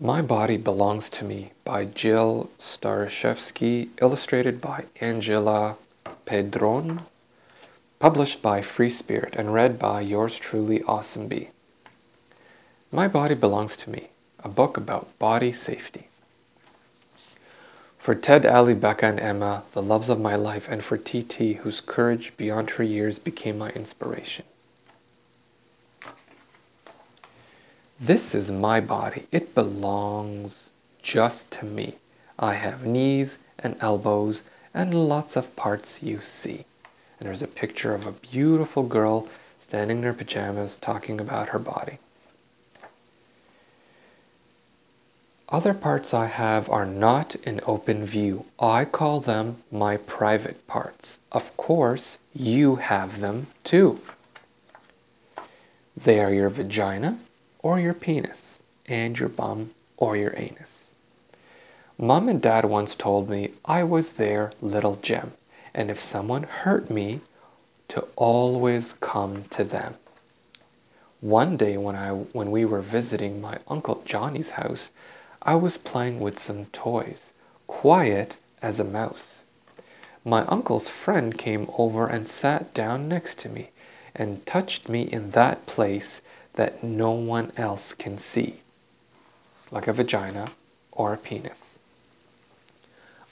My Body Belongs to Me by Jill Starishevsky, illustrated by Angela Padron, published by Free Spirit and read by yours truly, Asim B. My Body Belongs to Me, a book about body safety. For Ted, Ali, Becca, and Emma, the loves of my life, and for TT, whose courage beyond her years became my inspiration. This is my body. It belongs just to me. I have knees and elbows and lots of parts you see. And there's a picture of a beautiful girl standing in her pajamas talking about her body. Other parts I have are not in open view. I call them my private parts. Of course, you have them too. They are your vagina, or your penis, and your bum, or your anus. Mom and Dad once told me I was their little gem, and if someone hurt me, to always come to them. One day when we were visiting my Uncle Johnny's house, I was playing with some toys, quiet as a mouse. My uncle's friend came over and sat down next to me, and touched me in that place that no one else can see, like a vagina or a penis.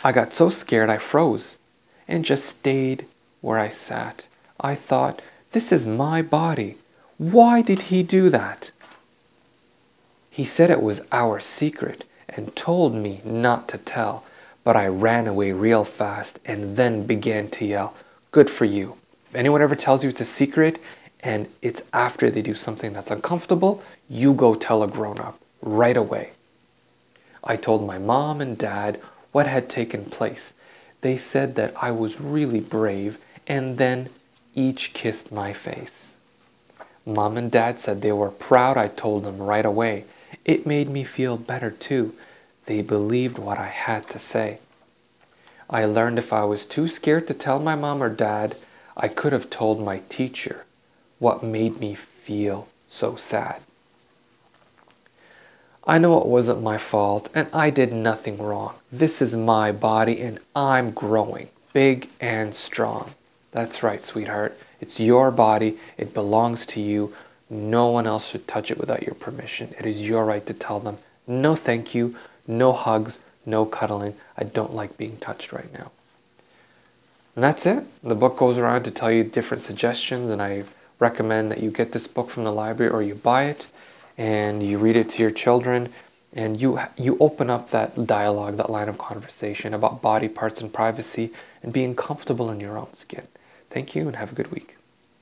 I got so scared I froze and just stayed where I sat. I thought, this is my body. Why did he do that? He said it was our secret and told me not to tell, but I ran away real fast and then began to yell, good for you. If anyone ever tells you it's a secret, and it's after they do something that's uncomfortable, you go tell a grown-up right away. I told my mom and dad what had taken place. They said that I was really brave and then each kissed my face. Mom and dad said they were proud I told them right away. It made me feel better too. They believed what I had to say. I learned if I was too scared to tell my mom or dad, I could have told my teacher. What made me feel so sad. I know it wasn't my fault and I did nothing wrong. This is my body and I'm growing big and strong. That's right, sweetheart. It's your body. It belongs to you. No one else should touch it without your permission. It is your right to tell them, no thank you, no hugs, no cuddling. I don't like being touched right now. And that's it. The book goes around to tell you different suggestions and I recommend that you get this book from the library or you buy it and you read it to your children and you open up that dialogue, that line of conversation about body parts and privacy and being comfortable in your own skin. Thank you and have a good week.